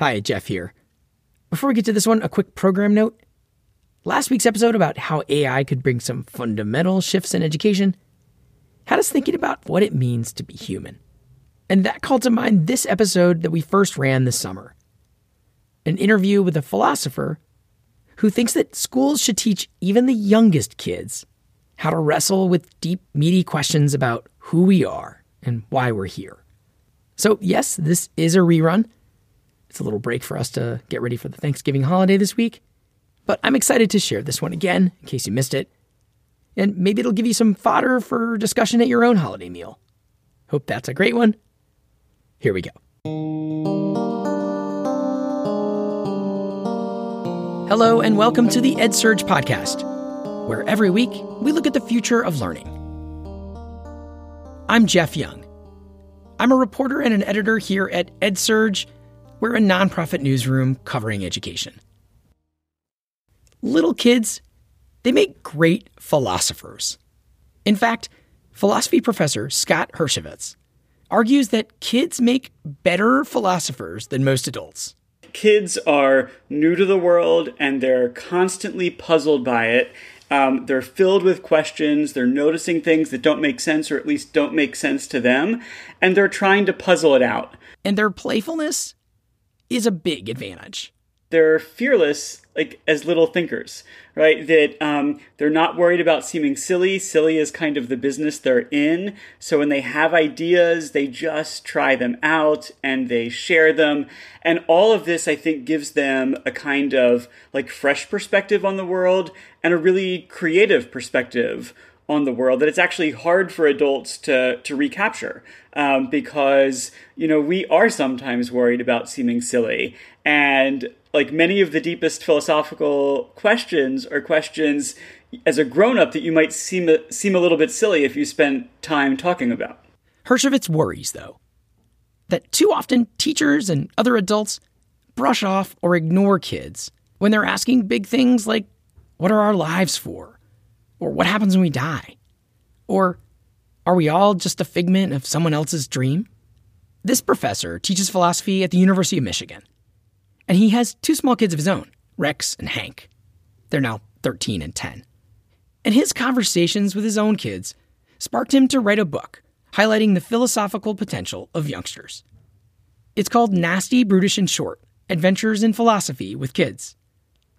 Hi, Jeff here. Before we get to this one, a quick program note. Last week's episode about how AI could bring some fundamental shifts in education had us thinking about what it means to be human. And that called to mind this episode that we first ran this summer. An interview with a philosopher who thinks that schools should teach even the youngest kids how to wrestle with deep, meaty questions about who we are and why we're here. So yes, this is a rerun. It's a little break for us to get ready for the Thanksgiving holiday this week. But I'm excited to share this one again, in case you missed it. And maybe it'll give you some fodder for discussion at your own holiday meal. Hope that's a great one. Here we go. Hello, and welcome to the EdSurge podcast, where every week we look at the future of learning. I'm Jeff Young. I'm a reporter and an editor here at EdSurge. We're a nonprofit newsroom covering education. Little kids, they make great philosophers. In fact, philosophy professor Scott Hershovitz argues that kids make better philosophers than most adults. Kids are new to the world and they're constantly puzzled by it. They're filled with questions. They're noticing things that don't make sense, or at least don't make sense to them. And they're trying to puzzle it out. And their playfulness is a big advantage. They're fearless, like, as little thinkers, right? That they're not worried about seeming silly. Silly is kind of the business they're in. So when they have ideas, they just try them out and they share them. And all of this, I think, gives them a kind of like fresh perspective on the world and a really creative perspective on the world that it's actually hard for adults to recapture because, you know, we are sometimes worried about seeming silly. And like many of the deepest philosophical questions are questions as a grown-up that you might seem a little bit silly if you spend time talking about. Hershovitz worries, though, that too often teachers and other adults brush off or ignore kids when they're asking big things like, what are our lives for? Or what happens when we die? Or are we all just a figment of someone else's dream? This professor teaches philosophy at the University of Michigan, and he has two small kids of his own, Rex and Hank. They're now 13 and 10. And his conversations with his own kids sparked him to write a book highlighting the philosophical potential of youngsters. It's called Nasty, Brutish, and Short: Adventures in Philosophy with Kids.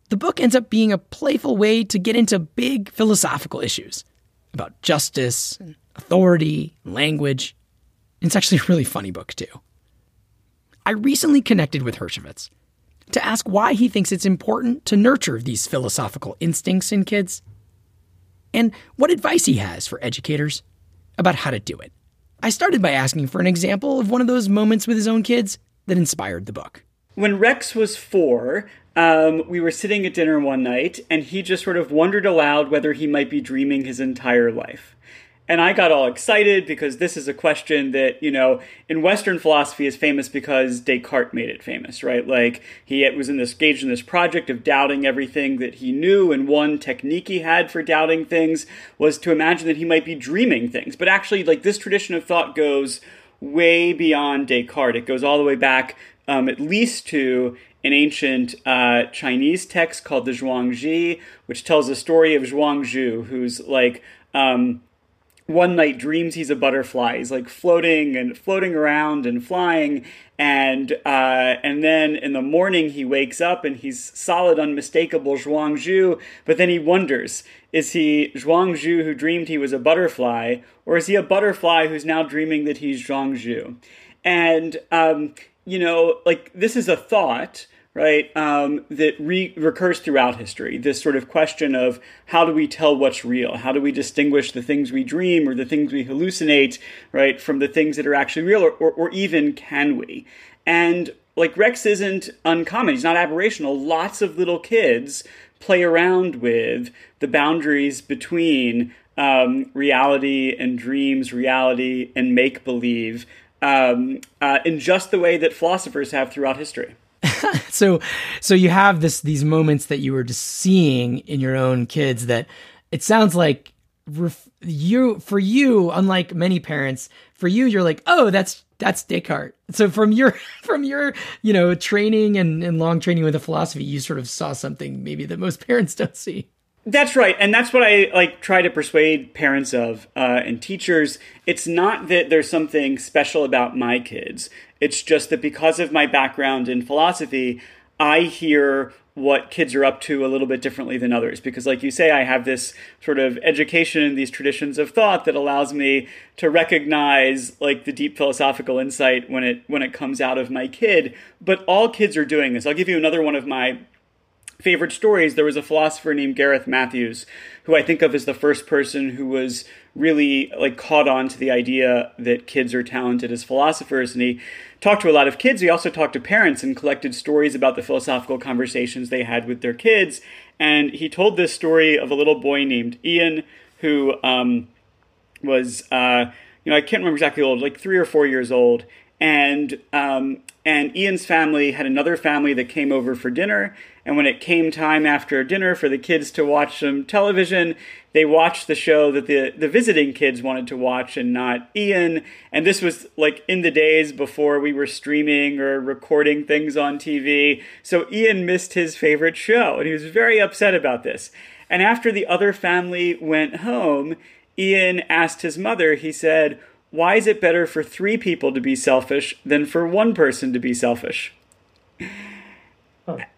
The book ends up being a playful way to get into big philosophical issues about justice, and authority, and language. It's actually a really funny book, too. I recently connected with Hershovitz to ask why he thinks it's important to nurture these philosophical instincts in kids and what advice he has for educators about how to do it. I started by asking for an example of one of those moments with his own kids that inspired the book. When Rex was 4, we were sitting at dinner one night, and he just sort of wondered aloud whether he might be dreaming his entire life. And I got all excited because this is a question that, you know, in Western philosophy is famous because Descartes made it famous, right? Like, he was engaged in this project of doubting everything that he knew, and one technique he had for doubting things was to imagine that he might be dreaming things. But actually, like, this tradition of thought goes way beyond Descartes. It goes all the way back at least to an ancient Chinese text called the Zhuangzi, which tells the story of Zhuangzi, who's like one night dreams he's a butterfly. He's like floating around and flying, and then in the morning he wakes up and he's solid, unmistakable Zhuangzi. But then he wonders: is he Zhuangzi who dreamed he was a butterfly, or is he a butterfly who's now dreaming that he's Zhuangzi? And you know, like, this is a thought, right, that recurs throughout history, this sort of question of how do we tell what's real? How do we distinguish the things we dream or the things we hallucinate, right, from the things that are actually real, or even can we? And, like, Rex isn't uncommon. He's not aberrational. Lots of little kids play around with the boundaries between reality and dreams, reality and make-believe, in just the way that philosophers have throughout history. So you have these moments that you were just seeing in your own kids that it sounds like for you, unlike many parents, for you, you're like, oh, that's That's Descartes. So from your training and long training with the philosophy, you sort of saw something maybe that most parents don't see. That's right. And that's what I try to persuade parents of and teachers. It's not that there's something special about my kids. It's just that because of my background in philosophy, I hear what kids are up to a little bit differently than others. Because like you say, I have this sort of education in these traditions of thought that allows me to recognize the deep philosophical insight when it comes out of my kid. But all kids are doing this. I'll give you another one of my favorite stories. There was a philosopher named Gareth Matthews, who I think of as the first person who was really caught on to the idea that kids are talented as philosophers. And he talked to a lot of kids. He also talked to parents and collected stories about the philosophical conversations they had with their kids. And he told this story of a little boy named Ian, who was, I can't remember exactly old, 3 or 4 years old. And Ian's family had another family that came over for dinner. And when it came time after dinner for the kids to watch some television, they watched the show that the visiting kids wanted to watch and not Ian. And this was in the days before we were streaming or recording things on TV. So Ian missed his favorite show, and he was very upset about this. And after the other family went home, Ian asked his mother, he said, "Why is it better for 3 people to be selfish than for 1 person to be selfish?"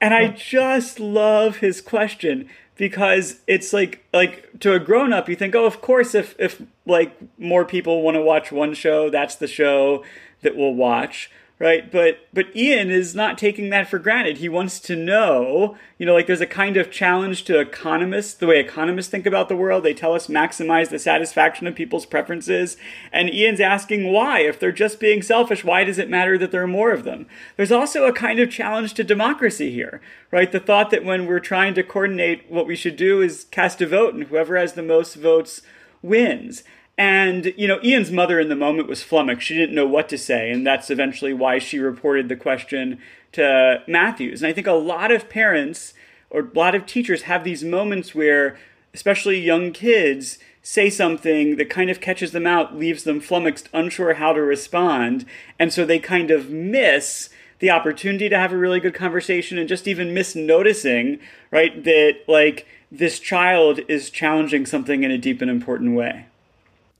And I just love his question, because it's like to a grown-up, you think, oh, of course, if more people want to watch one show, that's the show that we'll watch, right? But Ian is not taking that for granted. He wants to know, there's a kind of challenge to economists, the way economists think about the world. They tell us maximize the satisfaction of people's preferences. And Ian's asking why. If they're just being selfish, why does it matter that there are more of them? There's also a kind of challenge to democracy here, right? The thought that when we're trying to coordinate, what we should do is cast a vote, and whoever has the most votes wins. And, Ian's mother in the moment was flummoxed. She didn't know what to say. And that's eventually why she reported the question to Matthews. And I think a lot of parents or a lot of teachers have these moments where, especially young kids, say something that kind of catches them out, leaves them flummoxed, unsure how to respond. And so they kind of miss the opportunity to have a really good conversation, and just even miss noticing, right, that this child is challenging something in a deep and important way.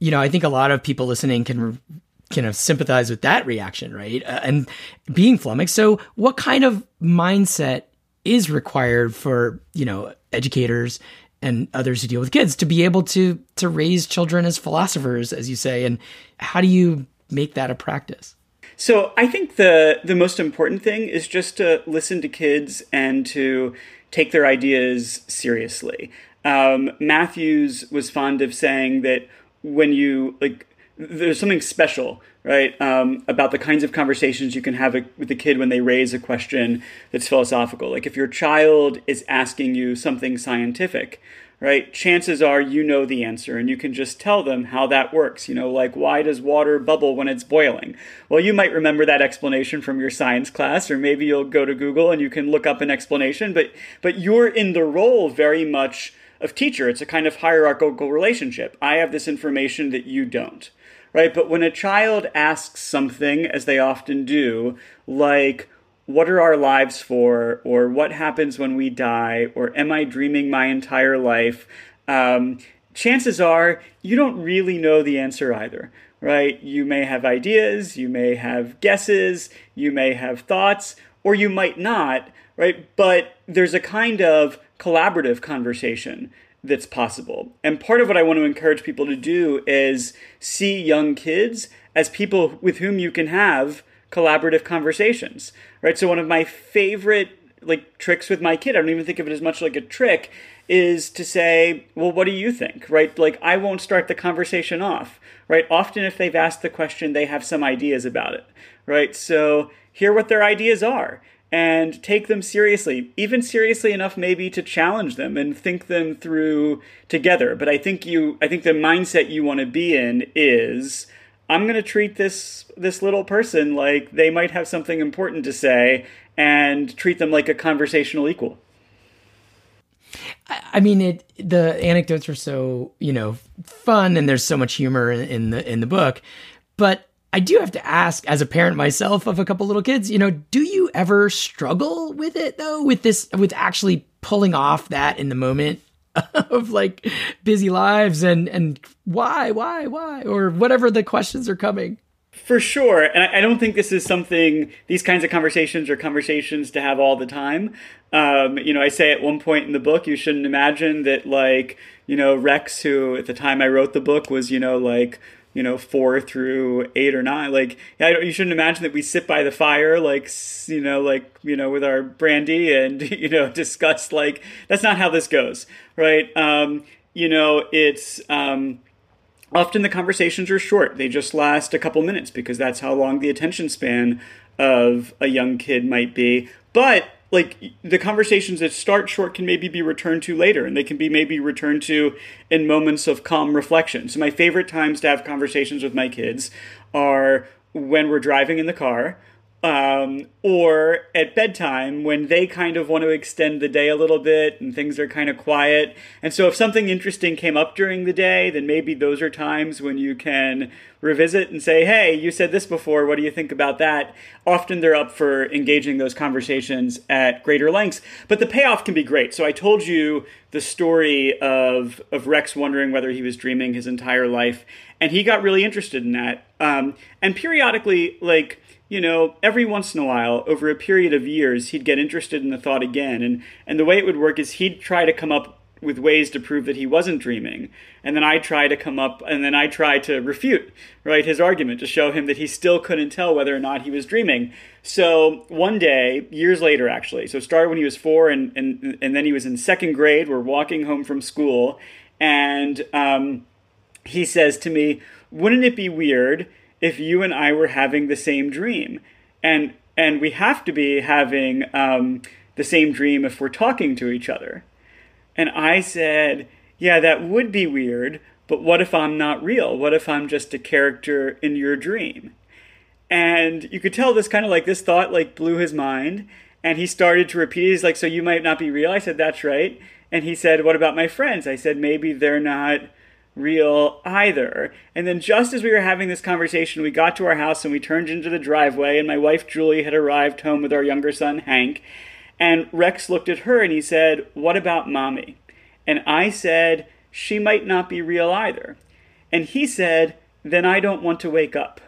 I think a lot of people listening can kind of sympathize with that reaction, right? And being flummoxed. So what kind of mindset is required for, educators and others who deal with kids to be able to raise children as philosophers, as you say? And how do you make that a practice? So I think the most important thing is just to listen to kids and to take their ideas seriously. Matthews was fond of saying that when you there's something special, right, about the kinds of conversations you can have with the kid when they raise a question that's philosophical. If your child is asking you something scientific, right, chances are the answer, and you can just tell them how that works. Why does water bubble when it's boiling? Well, you might remember that explanation from your science class, or maybe you'll go to Google and you can look up an explanation. But you're in the role very much of teacher. It's a kind of hierarchical relationship. I have this information that you don't, right? But when a child asks something, as they often do, what are our lives for? Or what happens when we die? Or am I dreaming my entire life? Chances are you don't really know the answer either, right? You may have ideas, you may have guesses, you may have thoughts, or you might not, right? But there's a kind of collaborative conversation that's possible. And part of what I want to encourage people to do is see young kids as people with whom you can have collaborative conversations, right? So one of my favorite tricks with my kid, I don't even think of it as much like a trick, is to say, well, what do you think, right? I won't start the conversation off, right? Often if they've asked the question, they have some ideas about it, right? So hear what their ideas are, and take them seriously, even seriously enough maybe to challenge them and think them through together. But I think the mindset you want to be in is, I'm going to treat this little person like they might have something important to say, and treat them like a conversational equal. I mean, the anecdotes are so, fun, and there's so much humor in the book, but I do have to ask, as a parent myself of a couple little kids, you know, do you ever struggle with it though, with actually pulling off that in the moment of like busy lives and why, or whatever the questions are coming? For sure. And I don't think this is something, these kinds of conversations are conversations to have all the time. You know, I say at one point in the book, you shouldn't imagine that, like, you know, Rex, who at the time I wrote the book was, you know, like, you know, 4 through 8 or 9. Like, you shouldn't imagine that we sit by the fire, like, you know, with our brandy and, you know, discuss, like, that's not how this goes, right? You know, it's often the conversations are short. They just last a couple minutes because that's how long the attention span of a young kid might be. But like the conversations that start short can maybe be returned to later, and they can be maybe returned to in moments of calm reflection. So my favorite times to have conversations with my kids are when we're driving in the car, or at bedtime when they kind of want to extend the day a little bit and things are kind of quiet. And so if something interesting came up during the day, then maybe those are times when you can revisit and say, hey, you said this before, what do you think about that? Often they're up for engaging those conversations at greater lengths, but the payoff can be great. So I told you the story of Rex wondering whether he was dreaming his entire life, and he got really interested in that. And periodically, like, you know, every once in a while, over a period of years, he'd get interested in the thought again. And the way it would work is he'd try to come up with ways to prove that he wasn't dreaming. And then I try to come up, and then I try to refute, right, his argument to show him that he still couldn't tell whether or not he was dreaming. So one day, years later, actually, so it started when he was 4 and then he was in 2nd grade. We're walking home from school, and he says to me, wouldn't it be weird if you and I were having the same dream? And we have to be having the same dream if we're talking to each other. And I said, yeah, that would be weird, but what if I'm not real? What if I'm just a character in your dream? And you could tell this kind of like this thought like blew his mind, and he started to repeat it. He's like, so you might not be real? I said, that's right. And he said, what about my friends? I said, maybe they're not real either. And then just as we were having this conversation, we got to our house and we turned into the driveway, and my wife, Julie, had arrived home with our younger son, Hank. And Rex looked at her and he said, what about mommy? And I said, she might not be real either. And he said, then I don't want to wake up.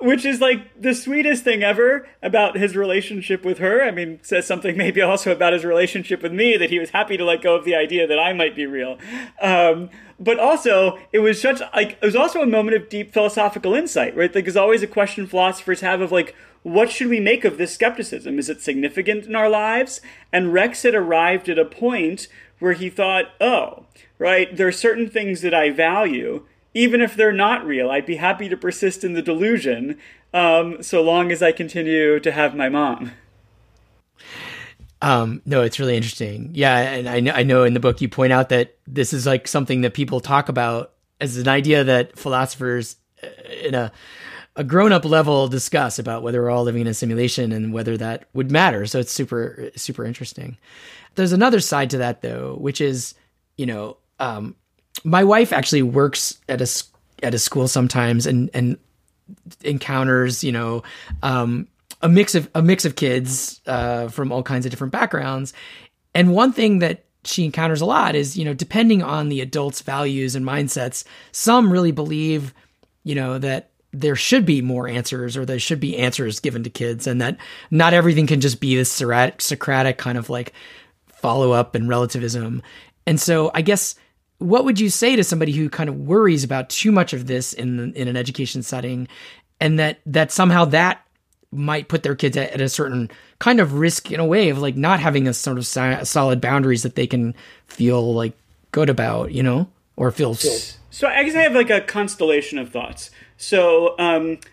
Which is like the sweetest thing ever about his relationship with her. I mean, says something maybe also about his relationship with me, that he was happy to let go of the idea that I might be real. But also, it was such like, it was also a moment of deep philosophical insight, right? Like, there's always a question philosophers have of like, what should we make of this skepticism? Is it significant in our lives? And Rex had arrived at a point where he thought, oh, right, there are certain things that I value. Even if they're not real, I'd be happy to persist in the delusion so long as I continue to have my mom. No, it's really interesting. Yeah, and I know in the book you point out that this is like something that people talk about as an idea that philosophers in a grown-up level discuss about whether we're all living in a simulation and whether that would matter. So it's super, super interesting. There's another side to that, though, which is, you know, my wife actually works at a school sometimes and encounters, you know, a mix of kids from all kinds of different backgrounds. And one thing that she encounters a lot is, you know, depending on the adults' values and mindsets, some really believe, you know, that there should be more answers, or there should be answers given to kids, and that not everything can just be this Socratic kind of like follow up and relativism. And so I guess, what would you say to somebody who kind of worries about too much of this in an education setting, and that somehow that might put their kids at a certain kind of risk in a way of like not having a sort of solid boundaries that they can feel like good about, you know, or feel good? So I guess I have like a constellation of thoughts. So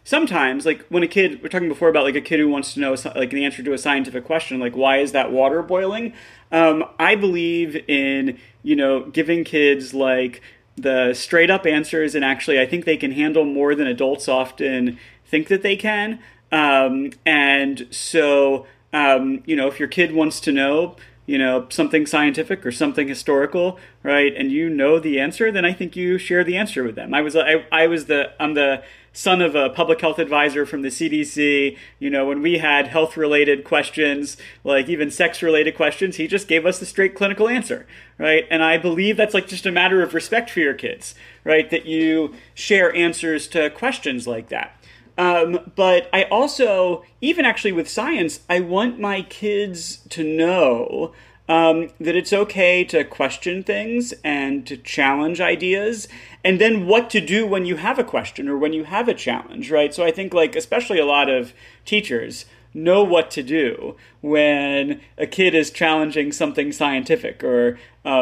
sometimes, like when a kid, we're talking before about like a kid who wants to know like the answer to a scientific question, like why is that water boiling? I believe in, you know, giving kids like the straight up answers, and actually I think they can handle more than adults often think that they can. And so, you know, if your kid wants to know, you know, something scientific or something historical, right, and you know the answer, then I think you share the answer with them. I'm the son of a public health advisor from the CDC. You know, when we had health-related questions, like even sex-related questions, he just gave us the straight clinical answer, right? And I believe that's like just a matter of respect for your kids, right? That you share answers to questions like that. But I also, even actually with science, I want my kids to know that it's okay to question things and to challenge ideas, and then what to do when you have a question or when you have a challenge, right? So I think, like, especially a lot of teachers know what to do when a kid is challenging something scientific or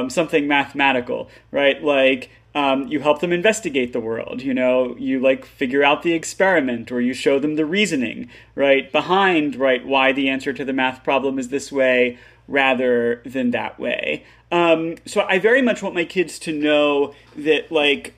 something mathematical, right? Like, you help them investigate the world, you know, you like figure out the experiment, or you show them the reasoning, right, behind, right, why the answer to the math problem is this way rather than that way. So I very much want my kids to know that, like,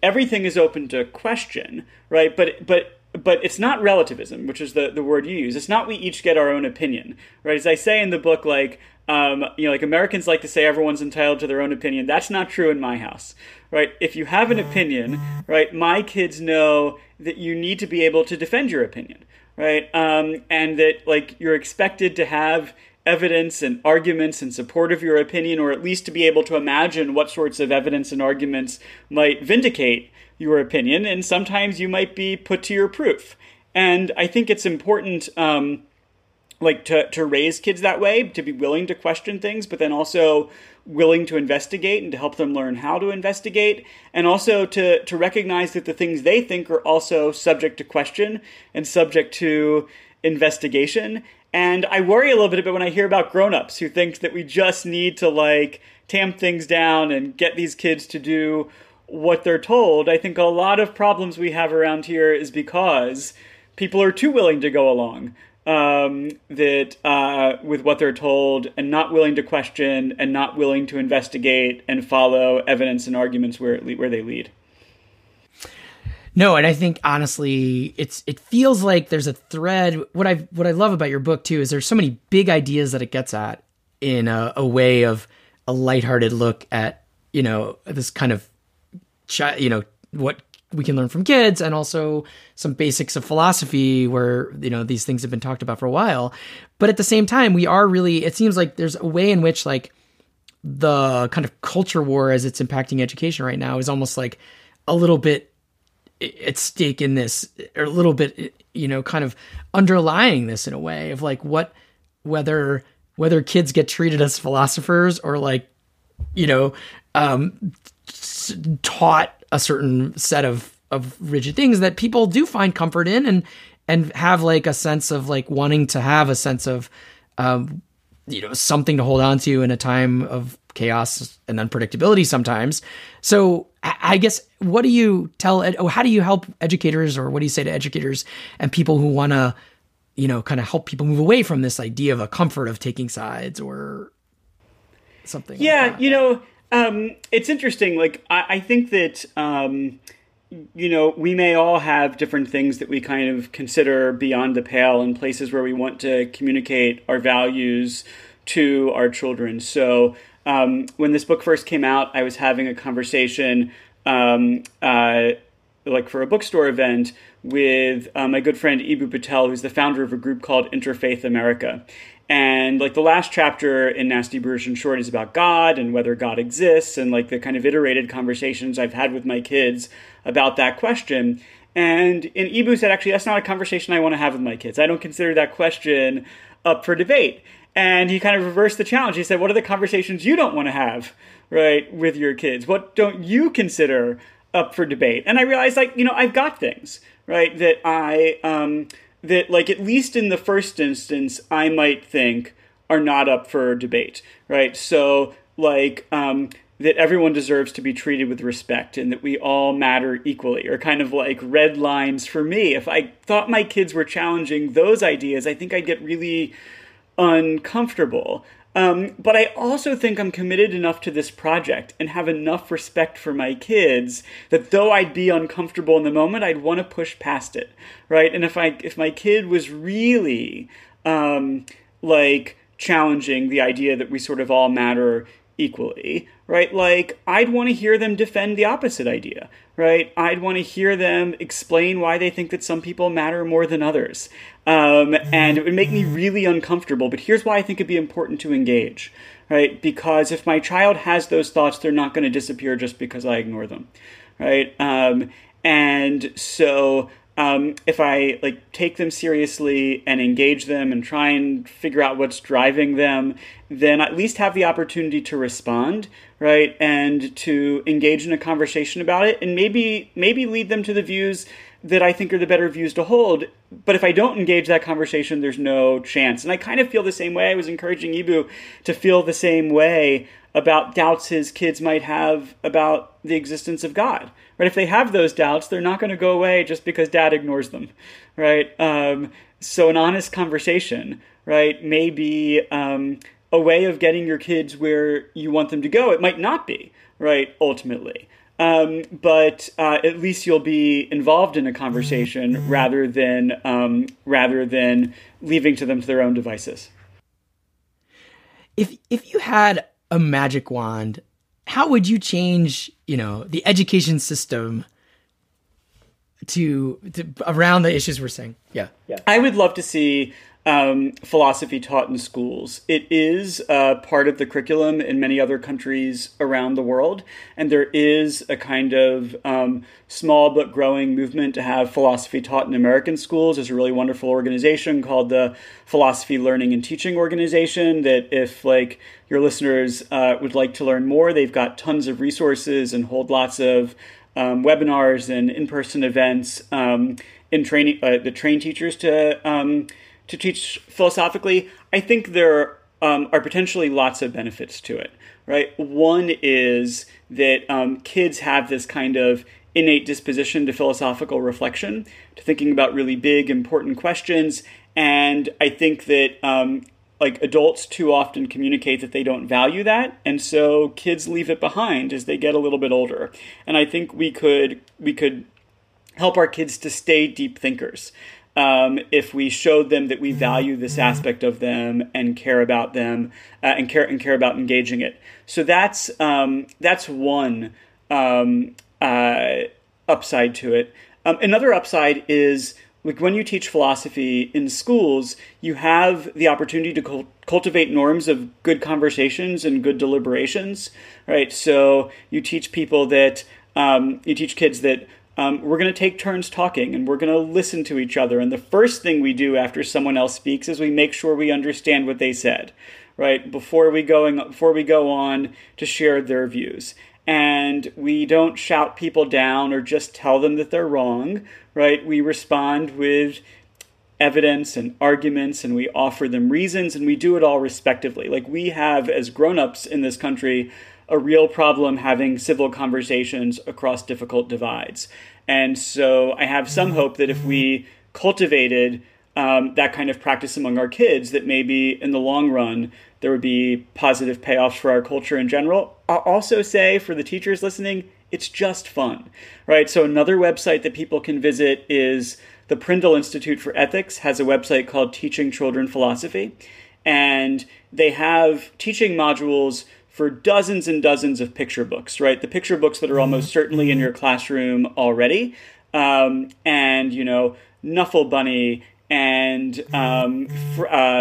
everything is open to question, right? But it's not relativism, which is the word you use. It's not we each get our own opinion, right? As I say in the book, like, you know, like Americans like to say everyone's entitled to their own opinion. That's not true in my house, right? If you have an opinion, right, my kids know that you need to be able to defend your opinion, right? And that, like, you're expected to have evidence and arguments in support of your opinion, or at least to be able to imagine what sorts of evidence and arguments might vindicate your opinion. And sometimes you might be put to your proof. And I think it's important, like, to raise kids that way, to be willing to question things, but then also willing to investigate and to help them learn how to investigate, and also to recognize that the things they think are also subject to question and subject to investigation. And I worry a little bit about when I hear about grownups who think that we just need to, like, tamp things down and get these kids to do what they're told. I think a lot of problems we have around here is because people are too willing to go along with what they're told, and not willing to question, and not willing to investigate and follow evidence and arguments where they lead. No, and I think honestly, it feels like there's a thread. What I love about your book too is there's so many big ideas that it gets at in a way of a lighthearted look at, you know, this kind of what we can learn from kids, and also some basics of philosophy where, you know, these things have been talked about for a while. But at the same time, we are really, it seems like there's a way in which, like, the kind of culture war as it's impacting education right now is almost like a little bit at stake in this, or a little bit, you know, kind of underlying this in a way of, like, whether kids get treated as philosophers or, like, you know, taught a certain set of rigid things that people do find comfort in and have, like, a sense of, like, wanting to have a sense of, you know, something to hold on to in a time of chaos and unpredictability sometimes. So I guess, what do you tell, how do you help educators, or what do you say to educators and people who want to, you know, kind of help people move away from this idea of a comfort of taking sides or something? Yeah, like that? You know, it's interesting. Like, I think that, you know, we may all have different things that we kind of consider beyond the pale and places where we want to communicate our values to our children. So, when this book first came out, I was having a conversation, like for a bookstore event, with my good friend Eboo Patel, who's the founder of a group called Interfaith America. And, like, the last chapter in Nasty, Brutish, and Short is about God and whether God exists, and, like, the kind of iterated conversations I've had with my kids about that question. And Eboo said, actually, that's not a conversation I want to have with my kids. I don't consider that question up for debate. And he kind of reversed the challenge. He said, what are the conversations you don't want to have, right, with your kids? What don't you consider up for debate? And I realized, like, you know, I've got things, right, that I... that, like, at least in the first instance, I might think are not up for debate, right? So, like, that everyone deserves to be treated with respect, and that we all matter equally, are kind of like red lines for me. If I thought my kids were challenging those ideas, I think I'd get really uncomfortable. But I also think I'm committed enough to this project and have enough respect for my kids that, though I'd be uncomfortable in the moment, I'd want to push past it, right? And if my kid was really, like, challenging the idea that we sort of all matter equally, right? Like, I'd want to hear them defend the opposite idea, right? I'd want to hear them explain why they think that some people matter more than others. And it would make me really uncomfortable. But here's why I think it'd be important to engage, right? Because if my child has those thoughts, they're not going to disappear just because I ignore them, right? And so if I like take them seriously and engage them and try and figure out what's driving them, then at least have the opportunity to respond, right? And to engage in a conversation about it, and maybe lead them to the views that I think are the better views to hold. But if I don't engage that conversation, there's no chance. And I kind of feel the same way. I was encouraging Eboo to feel the same way about doubts his kids might have about the existence of God, right? If they have those doubts, they're not going to go away just because dad ignores them, right? So an honest conversation, right, may be a way of getting your kids where you want them to go. It might not be, right, ultimately. But at least you'll be involved in a conversation rather than leaving them to their own devices. If you had a magic wand, how would you change, the education system to around the issues we're seeing? Yeah. I would love to see philosophy taught in schools. It is part of the curriculum in many other countries around the world. And there is a kind of small but growing movement to have philosophy taught in American schools. There's a really wonderful organization called the Philosophy Learning and Teaching Organization that if your listeners would like to learn more, they've got tons of resources and hold lots of webinars and in-person events in training, that train teachers to teach philosophically. I think there are potentially lots of benefits to it, right? One is that kids have this kind of innate disposition to philosophical reflection, to thinking about really big, important questions. And I think that adults too often communicate that they don't value that. And so kids leave it behind as they get a little bit older. And I think we could help our kids to stay deep thinkers. If we showed them that we value this aspect of them and care about them and care about engaging it, so that's one upside to it. Another upside is when you teach philosophy in schools, you have the opportunity to cultivate norms of good conversations and good deliberations, right? So you teach people that you teach kids that. We're going to take turns talking, and we're going to listen to each other. And the first thing we do after someone else speaks is we make sure we understand what they said, right? Before we go on to share their views. And we don't shout people down or just tell them that they're wrong, right? We respond with evidence and arguments, and we offer them reasons, and we do it all respectively. We have, as grown-ups in this country, a real problem having civil conversations across difficult divides. And so I have some hope that if we cultivated that kind of practice among our kids, that maybe in the long run, there would be positive payoffs for our culture in general. I'll also say for the teachers listening, it's just fun, right? So another website that people can visit is the Prindle Institute for Ethics has a website called Teaching Children Philosophy. And they have teaching modules for dozens and dozens of picture books, right? The picture books that are almost certainly in your classroom already. And Nuffle Bunny and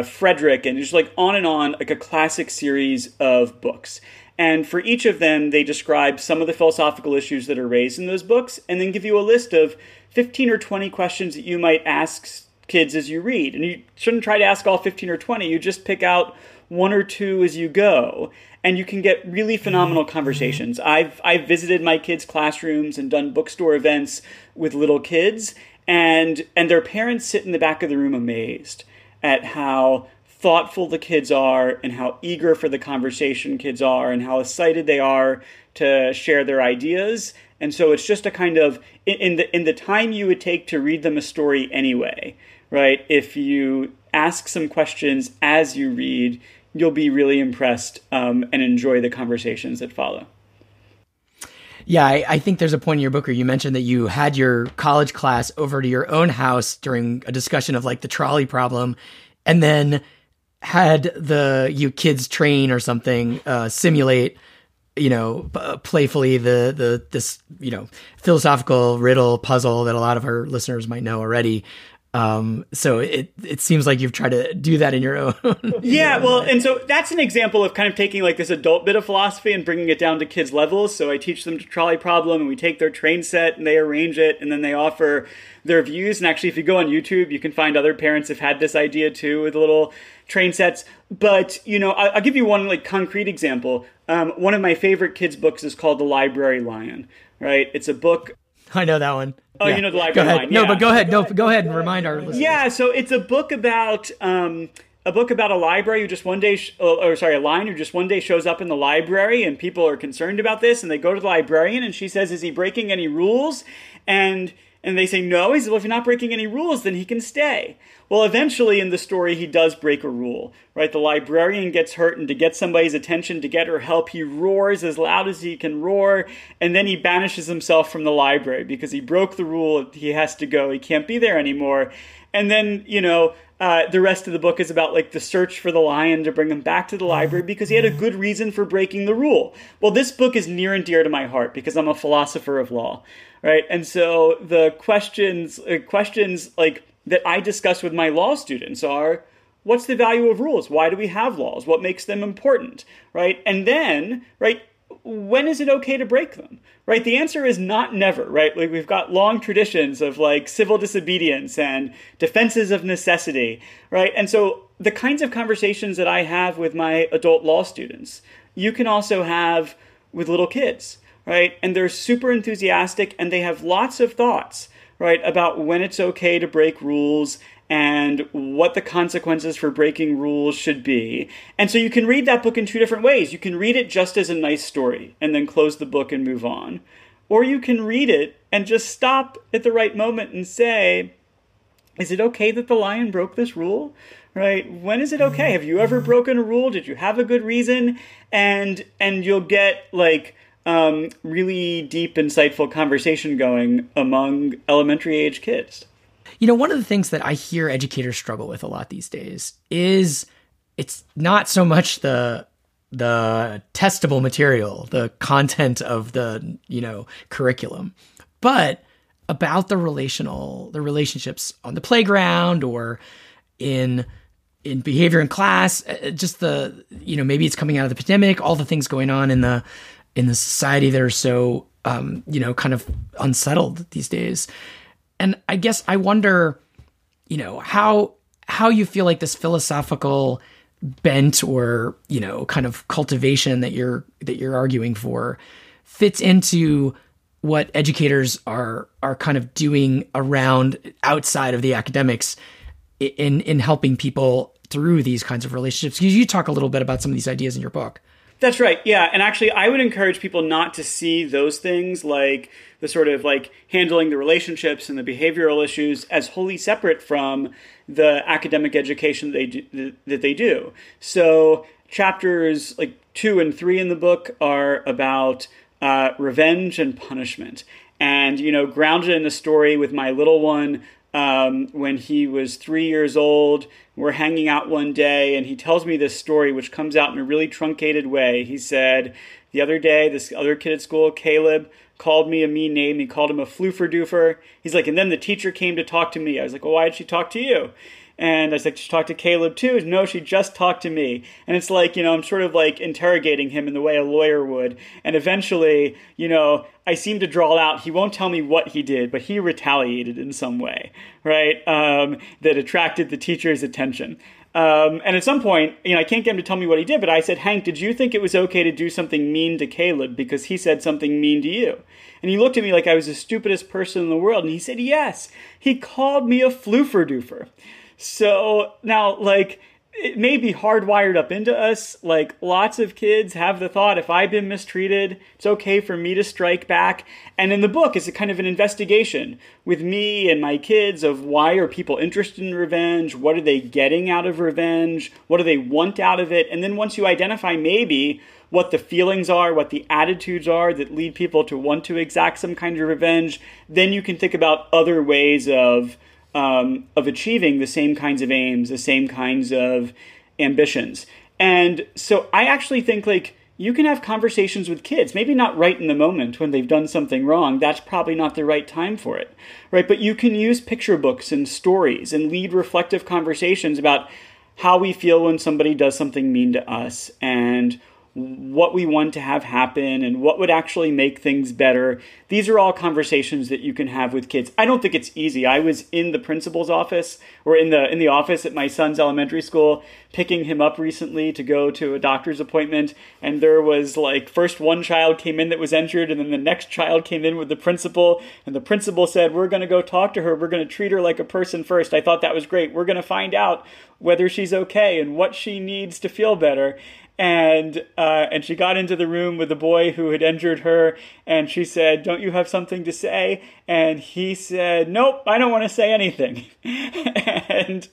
Frederick and just on and on, a classic series of books. And for each of them, they describe some of the philosophical issues that are raised in those books and then give you a list of 15 or 20 questions that you might ask kids as you read. And you shouldn't try to ask all 15 or 20. You just pick out one or two as you go, and you can get really phenomenal conversations. I've visited my kids' classrooms and done bookstore events with little kids, and their parents sit in the back of the room amazed at how thoughtful the kids are and how eager for the conversation kids are and how excited they are to share their ideas. And so it's just a kind of, in the time you would take to read them a story anyway, right? If you ask some questions as you read, you'll be really impressed and enjoy the conversations that follow. Yeah, I think there's a point in your book where you mentioned that you had your college class over to your own house during a discussion of the trolley problem. And then had the you kids train or something, simulate, you know, playfully this, you know, philosophical riddle puzzle that a lot of our listeners might know already. So it seems like you've tried to do that in your own. And so that's an example of kind of taking like this adult bit of philosophy and bringing it down to kids' levels. So I teach them to trolley problem, and we take their train set and they arrange it, and then they offer their views. And actually, if you go on YouTube, you can find other parents have had this idea too with little train sets. But, you know, I'll give you one like concrete example. One of my favorite kids' books is called The Library Lion, right? It's a book. I know that one. Oh, yeah. You know The Library Lion. Yeah. No, but go ahead and remind our listeners. Yeah, so it's a book about a library who just one day, a lion who just one day shows up in the library, and people are concerned about this, and they go to the librarian, and she says, "Is he breaking any rules?" And they say no. He says, "Well, if you're not breaking any rules, then he can stay." Well, eventually in the story, he does break a rule, right? The librarian gets hurt, and to get somebody's attention, to get her help, he roars as loud as he can roar, and then he banishes himself from the library because he broke the rule. He has to go. He can't be there anymore. And then, you know, the rest of the book is about like the search for the lion to bring him back to the library because he had a good reason for breaking the rule. Well, this book is near and dear to my heart because I'm a philosopher of law, right? And so the questions like that I discuss with my law students are, what's the value of rules? Why do we have laws? What makes them important, right? And then, right, when is it okay to break them, right? The answer is not never, right? Like we've got long traditions of like civil disobedience and defenses of necessity, right? And so the kinds of conversations that I have with my adult law students, you can also have with little kids, right? And they're super enthusiastic and they have lots of thoughts, right, about when it's okay to break rules and what the consequences for breaking rules should be. And so you can read that book in two different ways. You can read it just as a nice story and then close the book and move on. Or you can read it and just stop at the right moment and say, is it okay that the lion broke this rule? Right? When is it okay? Have you ever broken a rule? Did you have a good reason? And you'll get like really deep, insightful conversation going among elementary age kids. You know, one of the things that I hear educators struggle with a lot these days is it's not so much the testable material, the content of the, you know, curriculum, but about the relationships on the playground or in behavior in class, just the, you know, maybe it's coming out of the pandemic, all the things going on in the society that are so, you know, kind of unsettled these days. And I guess I wonder, you know, how you feel like this philosophical bent or, you know, kind of cultivation that you're arguing for fits into what educators are kind of doing around outside of the academics in helping people through these kinds of relationships. You talk a little bit about some of these ideas in your book. That's right. Yeah. And actually, I would encourage people not to see those things like the sort of like handling the relationships and the behavioral issues as wholly separate from the academic education that they do. So chapters like 2 and 3 in the book are about revenge and punishment. And, you know, grounded in a story with my little one, when he was 3 years old, we're hanging out one day and he tells me this story, which comes out in a really truncated way. He said, the other day, this other kid at school, Caleb, called me a mean name. He called him a floofer-doofer. He's like, and then the teacher came to talk to me. I was like, well, why did she talk to you? And I was like, she talked to Caleb too? No, she just talked to me. And it's like, you know, I'm sort of like interrogating him in the way a lawyer would. And eventually, you know, I seem to draw out, he won't tell me what he did, but he retaliated in some way, right? That attracted the teacher's attention. And at some point, you know, I can't get him to tell me what he did, but I said, Hank, did you think it was okay to do something mean to Caleb because he said something mean to you? And he looked at me like I was the stupidest person in the world. And he said, yes, he called me a floofer-doofer. So now, like, it may be hardwired up into us. Like, lots of kids have the thought, if I've been mistreated, it's okay for me to strike back. And in the book, it's a kind of an investigation with me and my kids of why are people interested in revenge? What are they getting out of revenge? What do they want out of it? And then once you identify maybe what the feelings are, what the attitudes are that lead people to want to exact some kind of revenge, then you can think about other ways of achieving the same kinds of aims, the same kinds of ambitions. And so I actually think, like, you can have conversations with kids, maybe not right in the moment when they've done something wrong. That's probably not the right time for it, right? But you can use picture books and stories and lead reflective conversations about how we feel when somebody does something mean to us and what we want to have happen and what would actually make things better. These are all conversations that you can have with kids. I don't think it's easy. I was in the principal's office, or in the office at my son's elementary school, picking him up recently to go to a doctor's appointment. And there was, like, first one child came in that was injured, and then the next child came in with the principal, and the principal said, we're going to go talk to her. We're going to treat her like a person first. I thought that was great. We're going to find out whether she's okay and what she needs to feel better. And she got into the room with the boy who had injured her, and she said, don't you have something to say? And he said, nope, I don't want to say anything. And,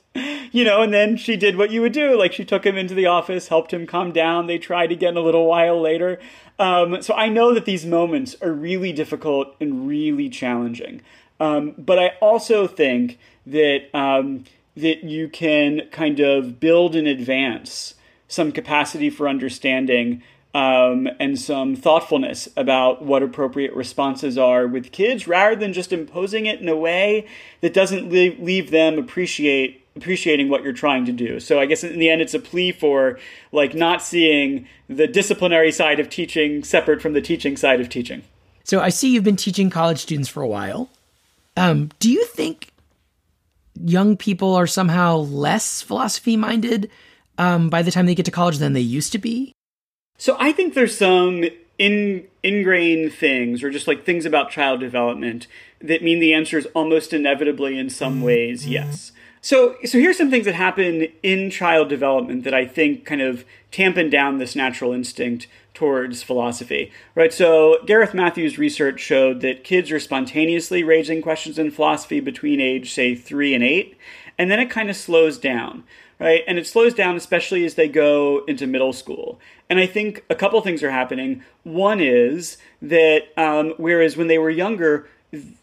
you know, and then she did what you would do. Like, she took him into the office, helped him calm down. They tried again a little while later. So I know that these moments are really difficult and really challenging. But I also think that, that you can kind of build in advance some capacity for understanding and some thoughtfulness about what appropriate responses are with kids, rather than just imposing it in a way that doesn't leave them appreciating what you're trying to do. So I guess in the end, it's a plea for, like, not seeing the disciplinary side of teaching separate from the teaching side of teaching. So I see you've been teaching college students for a while. Do you think young people are somehow less philosophy-minded by the time they get to college than they used to be? So I think there's some ingrained things, or just, like, things about child development that mean the answer is almost inevitably in some ways yes. So here's some things that happen in child development that I think kind of tampen down this natural instinct towards philosophy, right? So Gareth Matthews' research showed that kids are spontaneously raising questions in philosophy between age, say, 3 and 8, and then it kind of slows down. Right? And it slows down, especially as they go into middle school. And I think a couple things are happening. One is that whereas when they were younger,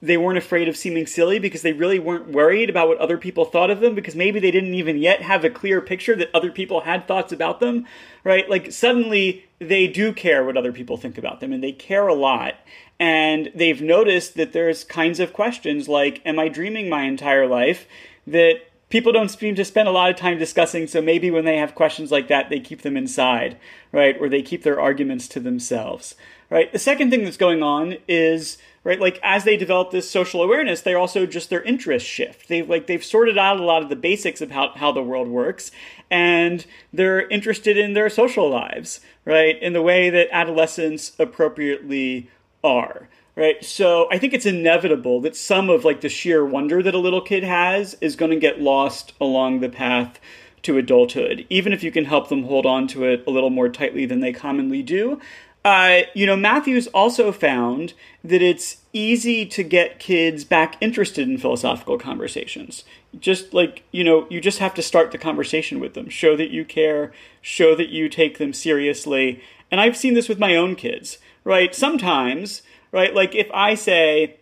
they weren't afraid of seeming silly because they really weren't worried about what other people thought of them, because maybe they didn't even yet have a clear picture that other people had thoughts about them, right? Like, suddenly they do care what other people think about them, and they care a lot. And they've noticed that there's kinds of questions like, am I dreaming my entire life, that people don't seem to spend a lot of time discussing, so maybe when they have questions like that, they keep them inside, right? Or they keep their arguments to themselves, right? The second thing that's going on is, right, like, as they develop this social awareness, they also just, their interests shift. They've sorted out a lot of the basics of how the world works, and they're interested in their social lives, right? In the way that adolescents appropriately are. Right. So I think it's inevitable that some of, like, the sheer wonder that a little kid has is going to get lost along the path to adulthood, even if you can help them hold on to it a little more tightly than they commonly do. Matthews also found that it's easy to get kids back interested in philosophical conversations. Just, like, you know, you just have to start the conversation with them. Show that you care, show that you take them seriously. And I've seen this with my own kids, right? Sometimes, right? Like, if I say,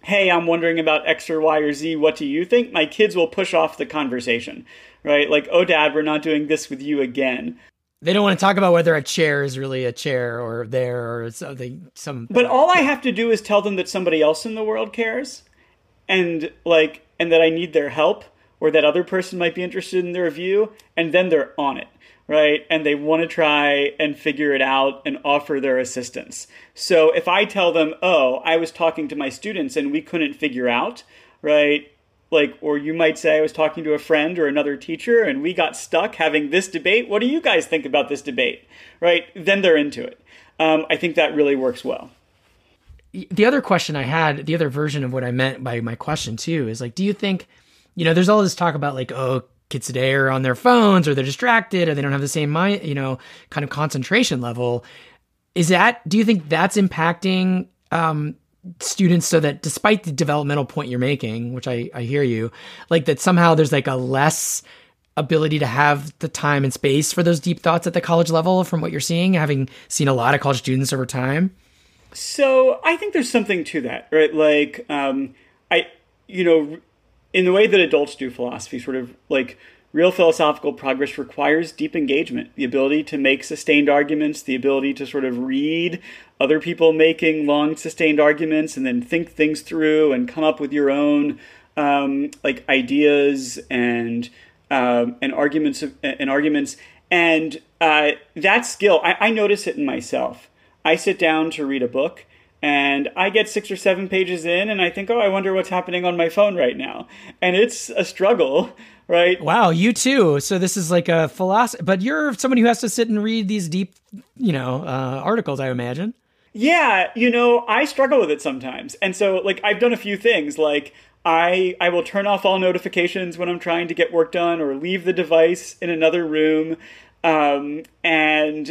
hey, I'm wondering about X or Y or Z, what do you think? My kids will push off the conversation, right? Like, oh, Dad, we're not doing this with you again. They don't want to talk about whether a chair is really a chair or there or something. But all I have to do is tell them that somebody else in the world cares, and, like, and that I need their help, or that other person might be interested in their view, and then they're on it. Right? And they want to try and figure it out and offer their assistance. So if I tell them, oh, I was talking to my students and we couldn't figure out, right? Like, or you might say I was talking to a friend or another teacher and we got stuck having this debate. What do you guys think about this debate? Right? Then they're into it. I think that really works well. The other question I had, the other version of what I meant by my question too, is, like, do you think, you know, there's all this talk about, like, oh, kids today are on their phones, or they're distracted, or they don't have the same mind, you know, kind of concentration level. Is that, do you think that's impacting students so that despite the developmental point you're making, which I hear you, like, that somehow there's, like, a less ability to have the time and space for those deep thoughts at the college level from what you're seeing, having seen a lot of college students over time? So I think there's something to that, right? Like, in the way that adults do philosophy, sort of, like, Real philosophical progress requires deep engagement, the ability to make sustained arguments, the ability to sort of read other people making long sustained arguments and then think things through and come up with your own ideas and arguments and that skill. I notice it in myself. I sit down to read a book, and I get 6 or 7 pages in, and I think, oh, I wonder what's happening on my phone right now. And it's a struggle, right? Wow, you too. So this is like a philosophy, but you're someone who has to sit and read these deep, articles, I imagine. Yeah, I struggle with it sometimes. And so, I've done a few things, I will turn off all notifications when I'm trying to get work done or leave the device in another room. Usually there's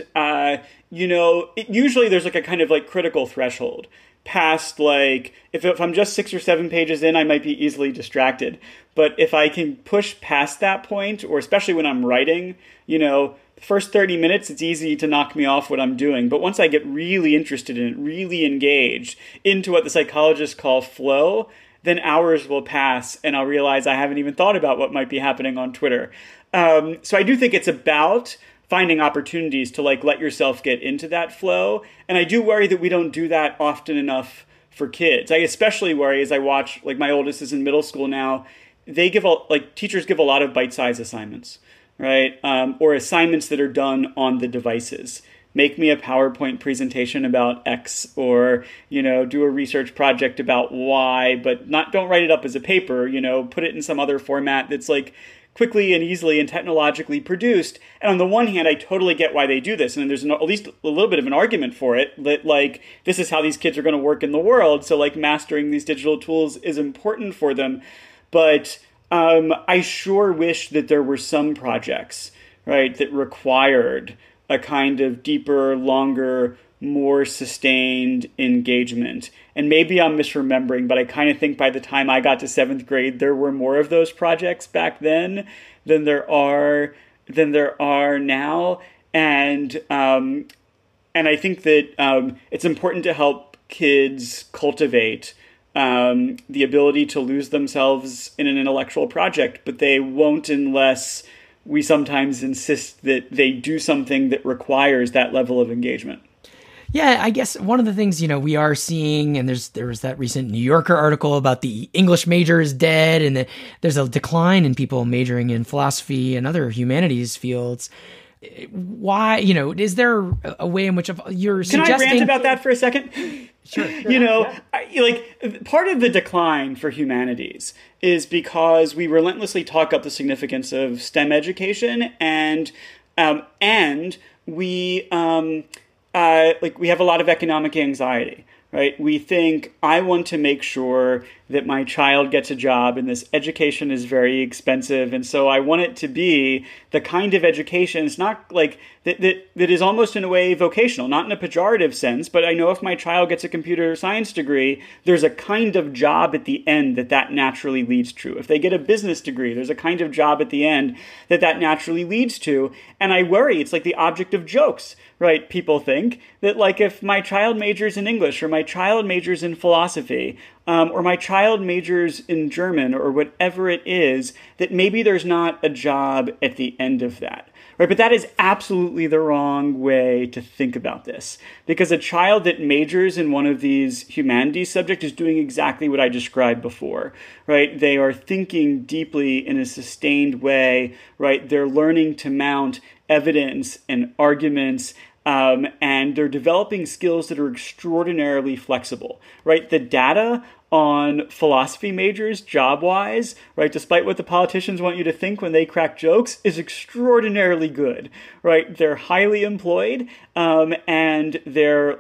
a kind of critical threshold past if I'm just 6 or 7 pages in, I might be easily distracted. But if I can push past that point, or especially when I'm writing, the first 30 minutes, it's easy to knock me off what I'm doing. But once I get really interested in it, really engaged into what the psychologists call flow, then hours will pass and I'll realize I haven't even thought about what might be happening on Twitter. So I do think it's about finding opportunities to let yourself get into that flow. And I do worry that we don't do that often enough for kids. I especially worry as I watch, my oldest is in middle school now. They give teachers give a lot of bite-sized assignments, right? Or assignments that are done on the devices. Make me a PowerPoint presentation about X, or, do a research project about Y, but don't write it up as a paper, put it in some other format that's quickly and easily and technologically produced. And on the one hand, I totally get why they do this. And there's at least a little bit of an argument for it that this is how these kids are going to work in the world. So mastering these digital tools is important for them. But I sure wish that there were some projects, right, that required a kind of deeper, longer, more sustained engagement. And maybe I'm misremembering, but I kind of think by the time I got to 7th grade, there were more of those projects back then than there are now. And I think that it's important to help kids cultivate the ability to lose themselves in an intellectual project, but they won't unless we sometimes insist that they do something that requires that level of engagement. Yeah, I guess one of the things, we are seeing, and there was that recent New Yorker article about the English major is dead, and that there's a decline in people majoring in philosophy and other humanities fields. Why, is there a way in which you're suggesting... Can I rant about that for a second? Sure. Yeah. Part of the decline for humanities is because we relentlessly talk up the significance of STEM education, and we... we have a lot of economic anxiety, right? We think, I want to make sure that my child gets a job, and this education is very expensive. And so I want it to be the kind of education, it's not that is almost in a way vocational, not in a pejorative sense, but I know if my child gets a computer science degree, there's a kind of job at the end that naturally leads to. If they get a business degree, there's a kind of job at the end that naturally leads to. And I worry, it's the object of jokes, right? People think that if my child majors in English, or my child majors in philosophy, or my child majors in German, or whatever it is, that maybe there's not a job at the end of that, right? But that is absolutely the wrong way to think about this, because a child that majors in one of these humanities subjects is doing exactly what I described before, right? They are thinking deeply in a sustained way, right? They're learning to mount evidence and arguments, and they're developing skills that are extraordinarily flexible, right? The data on philosophy majors, job-wise, right, despite what the politicians want you to think when they crack jokes, is extraordinarily good, right? They're highly employed, and they're,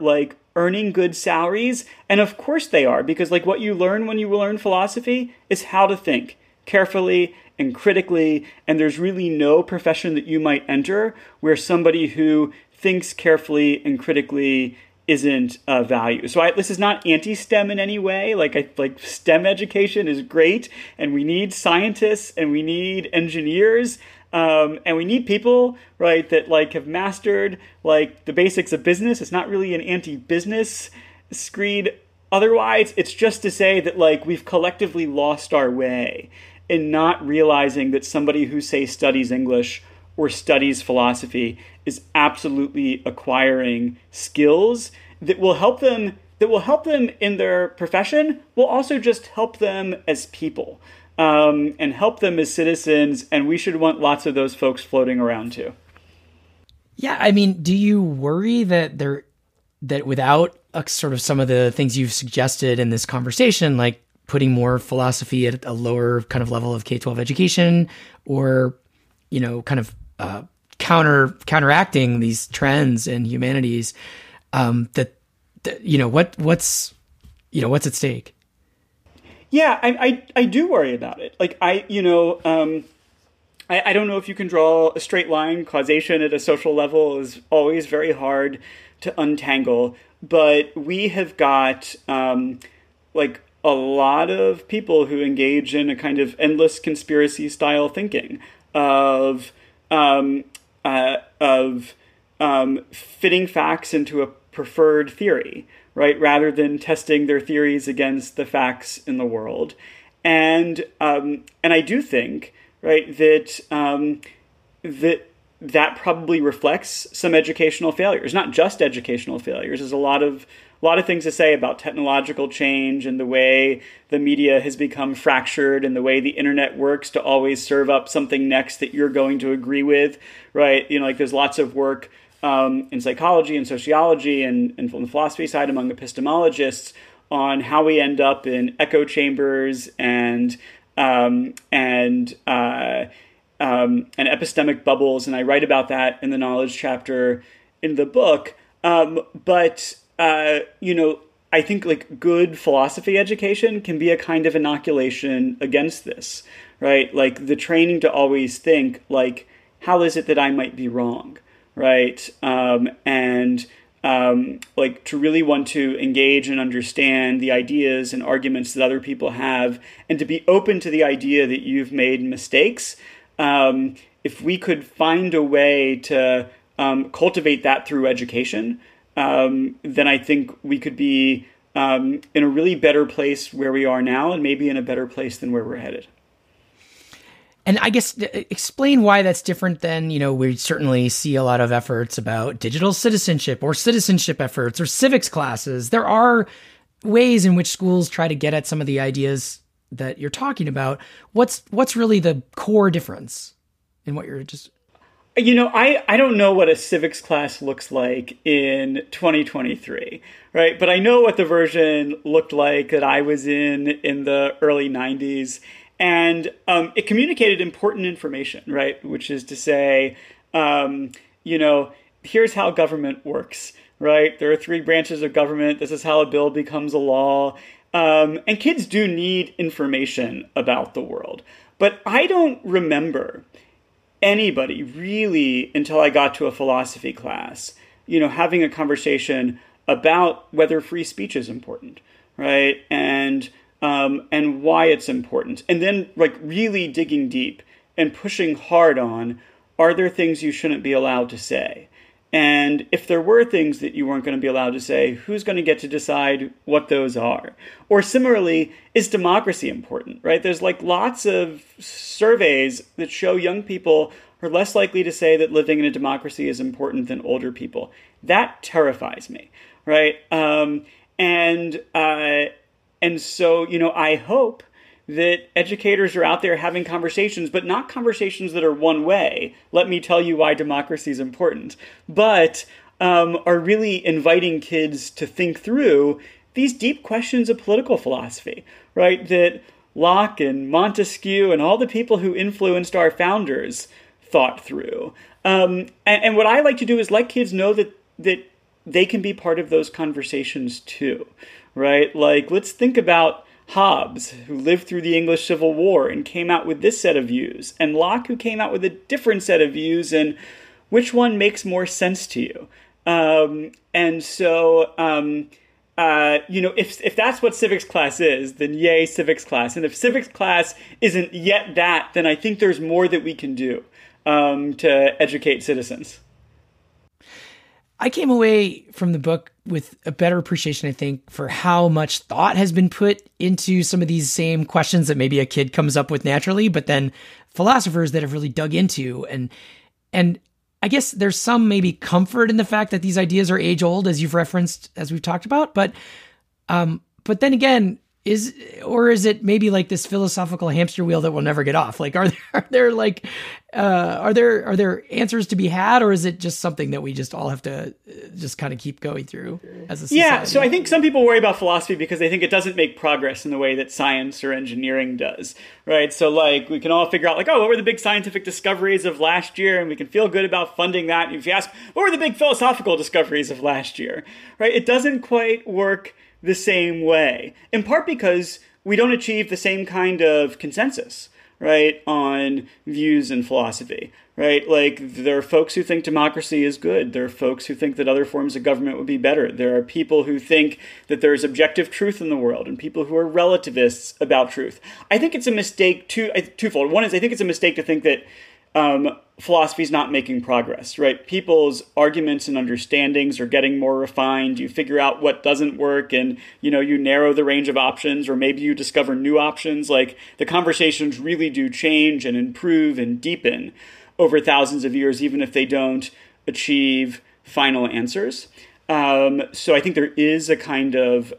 earning good salaries. And of course they are, because, what you learn when you learn philosophy is how to think carefully and critically, and there's really no profession that you might enter where somebody who thinks carefully and critically isn't a value. So this is not anti-STEM in any way. STEM education is great, and we need scientists, and we need engineers, and we need people, right, that have mastered the basics of business. It's not really an anti-business screed. Otherwise, it's just to say that we've collectively lost our way and not realizing that somebody who, say, studies English or studies philosophy is absolutely acquiring skills that will help them in their profession, will also just help them as people and help them as citizens. And we should want lots of those folks floating around too. Yeah. I mean, do you worry that that without sort of some of the things you've suggested in this conversation, like putting more philosophy at a lower kind of level of K-12 education, or, you know, kind of counteracting these trends in humanities, you know, what's at stake? Yeah, I do worry about it. Like I don't know if you can draw a straight line. Causation at a social level is always very hard to untangle. But we have got like a lot of people who engage in a kind of endless conspiracy style thinking of fitting facts into a preferred theory, right? Rather than testing their theories against the facts in the world. And I do think, right, that that probably reflects some educational failures, not just educational failures. There's a lot of things to say about technological change and the way the media has become fractured and the way the internet works to always serve up something next that you're going to agree with, right? You know, like there's lots of work in psychology and sociology and on the philosophy side among epistemologists on how we end up in echo chambers and epistemic bubbles. And I write about that in the knowledge chapter in the book. You know, I think like good philosophy education can be a kind of inoculation against this, right? Like the training to always think like, how is it that I might be wrong? Right. Like to really want to engage and understand the ideas and arguments that other people have, and to be open to the idea that you've made mistakes. If we could find a way to cultivate that through education, then I think we could be in a really better place where we are now, and maybe in a better place than where we're headed. And I guess explain why that's different than, you know, we certainly see a lot of efforts about digital citizenship or citizenship efforts or civics classes. There are ways in which schools try to get at some of the ideas that you're talking about. What's really the core difference in what you're just... You know, I don't know what a civics class looks like in 2023, right? But I know what the version looked like that I was in the early 90s. And it communicated important information, right? Which is to say, you know, here's how government works, right? There are three branches of government. This is how a bill becomes a law. And kids do need information about the world. But I don't remember anybody really, until I got to a philosophy class, you know, having a conversation about whether free speech is important, right? And why it's important. And then like really digging deep and pushing hard on, are there things you shouldn't be allowed to say? And if there were things that you weren't going to be allowed to say, who's going to get to decide what those are? Or similarly, is democracy important, right? There's like lots of surveys that show young people are less likely to say that living in a democracy is important than older people. That terrifies me, right? And so, you know, I hope that educators are out there having conversations, but not conversations that are one way. Let me tell you why democracy is important, but are really inviting kids to think through these deep questions of political philosophy, right? That Locke and Montesquieu and all the people who influenced our founders thought through. And what I like to do is let kids know that they can be part of those conversations too, right? Like, let's think about Hobbes, who lived through the English Civil War and came out with this set of views, and Locke, who came out with a different set of views, and which one makes more sense to you? You know, if that's what civics class is, then yay, civics class. And if civics class isn't yet that, then I think there's more that we can do to educate citizens. I came away from the book with a better appreciation, I think, for how much thought has been put into some of these same questions that maybe a kid comes up with naturally, but then philosophers that have really dug into. And I guess there's some maybe comfort in the fact that these ideas are age old, as you've referenced, as we've talked about. But then again, is it maybe like this philosophical hamster wheel that will never get off? Like, are there answers to be had, or is it just something that we just all have to just kind of keep going through as a society? Yeah. So I think some people worry about philosophy because they think it doesn't make progress in the way that science or engineering does, right? So like we can all figure out like, oh, what were the big scientific discoveries of last year? And we can feel good about funding that. And if you ask, what were the big philosophical discoveries of last year, right? It doesn't quite work the same way, in part because we don't achieve the same kind of consensus, right, on views in philosophy, right? Like there are folks who think democracy is good. There are folks who think that other forms of government would be better. There are people who think that there is objective truth in the world and people who are relativists about truth. I think it's a mistake twofold. One is I think it's a mistake to think that philosophy is not making progress, right? People's arguments and understandings are getting more refined. You figure out what doesn't work and, you know, you narrow the range of options, or maybe you discover new options. Like the conversations really do change and improve and deepen over thousands of years, even if they don't achieve final answers. So I think there is a kind of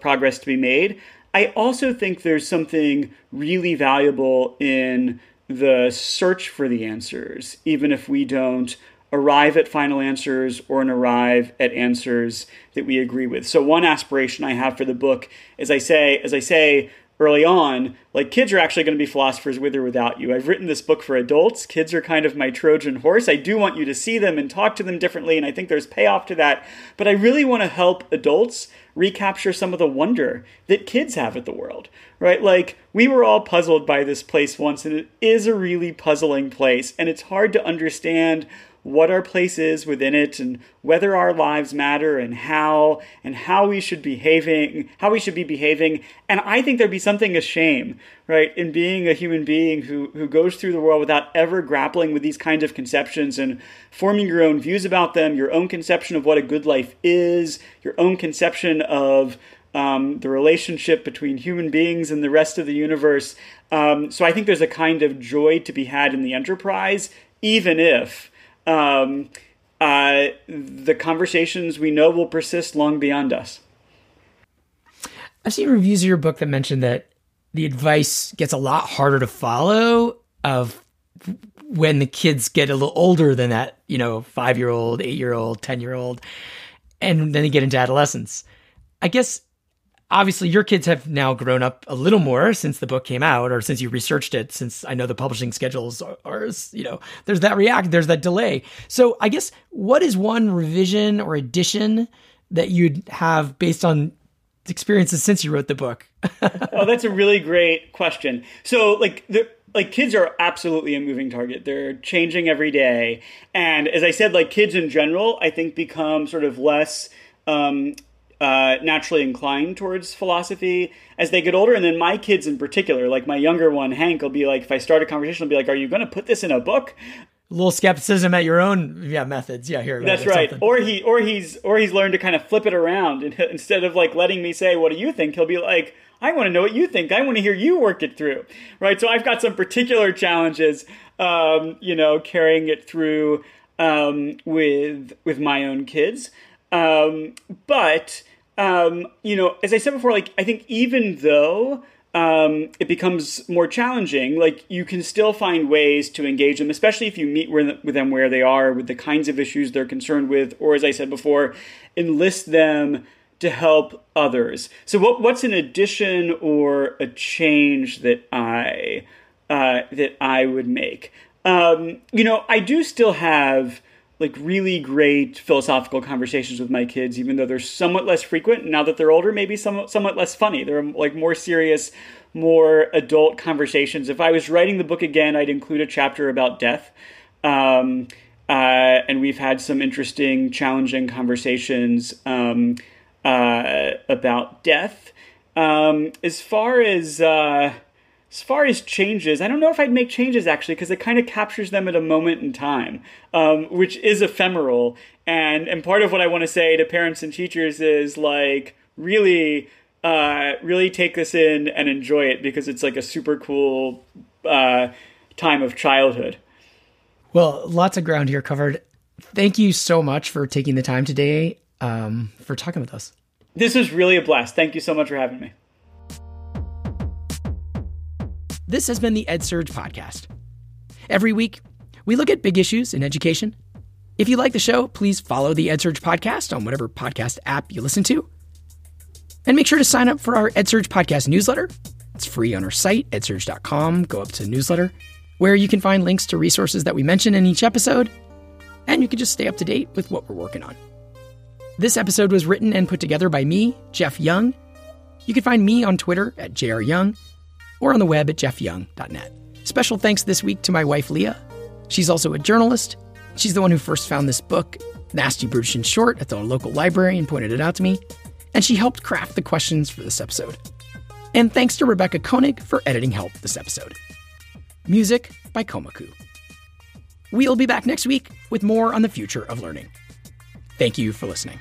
progress to be made. I also think there's something really valuable in the search for the answers, even if we don't arrive at final answers or arrive at answers that we agree with. So one aspiration I have for the book is as I say early on, like kids are actually going to be philosophers with or without you. I've written this book for adults. Kids are kind of my Trojan horse. I do want you to see them and talk to them differently, and I think there's payoff to that. But I really want to help adults recapture some of the wonder that kids have at the world, right? Like we were all puzzled by this place once, and it is a really puzzling place, and it's hard to understand what our place is within it and whether our lives matter and how we should be behaving. And I think there'd be something a shame, right, in being a human being who goes through the world without ever grappling with these kinds of conceptions and forming your own views about them, your own conception of what a good life is, your own conception of the relationship between human beings and the rest of the universe. So I think there's a kind of joy to be had in the enterprise, even if the conversations we know will persist long beyond us. I've seen reviews of your book that mention that the advice gets a lot harder to follow of when the kids get a little older than that, you know, 5-year-old, 8-year-old, 10-year-old, and then they get into adolescence. I guess, obviously, your kids have now grown up a little more since the book came out, or since you researched it, since I know the publishing schedules are, you know, there's that delay. So I guess what is one revision or addition that you'd have based on experiences since you wrote the book? Oh, that's a really great question. So like kids are absolutely a moving target. They're changing every day. And as I said, like kids in general, I think become sort of less, naturally inclined towards philosophy as they get older. And then my kids in particular, like my younger one, Hank, will be like, if I start a conversation, I'll be like, are you going to put this in a book? A little skepticism at your own methods. Yeah, here. That's right. Or he's learned to kind of flip it around. And instead of like letting me say, what do you think? He'll be like, I want to know what you think. I want to hear you work it through. Right. So I've got some particular challenges, you know, carrying it through with my own kids. But you know, as I said before, like, I think even though it becomes more challenging, like, you can still find ways to engage them, especially if you meet with them where they are, with the kinds of issues they're concerned with, or, as I said before, enlist them to help others. So what's an addition or a change that I would make? You know, I do still have like really great philosophical conversations with my kids, even though they're somewhat less frequent. Now that they're older, maybe somewhat less funny. They're like more serious, more adult conversations. If I was writing the book again, I'd include a chapter about death. And we've had some interesting, challenging conversations about death. As far as As far as changes, I don't know if I'd make changes, actually, because it kind of captures them at a moment in time, which is ephemeral. And part of what I want to say to parents and teachers is, like, really take this in and enjoy it, because it's, like, a super cool time of childhood. Well, lots of ground here covered. Thank you so much for taking the time today for talking with us. This was really a blast. Thank you so much for having me. This has been the EdSurge podcast. Every week, we look at big issues in education. If you like the show, please follow the EdSurge podcast on whatever podcast app you listen to. And make sure to sign up for our EdSurge podcast newsletter. It's free on our site, edsurge.com. Go up to newsletter, where you can find links to resources that we mention in each episode. And you can just stay up to date with what we're working on. This episode was written and put together by me, Jeff Young. You can find me on Twitter at @JRYoung. Or on the web at jeffyoung.net. Special thanks this week to my wife, Leah. She's also a journalist. She's the one who first found this book, Nasty, Brutish, and Short, at the local library and pointed it out to me. And she helped craft the questions for this episode. And thanks to Rebecca Koenig for editing help this episode. Music by Komaku. We'll be back next week with more on the future of learning. Thank you for listening.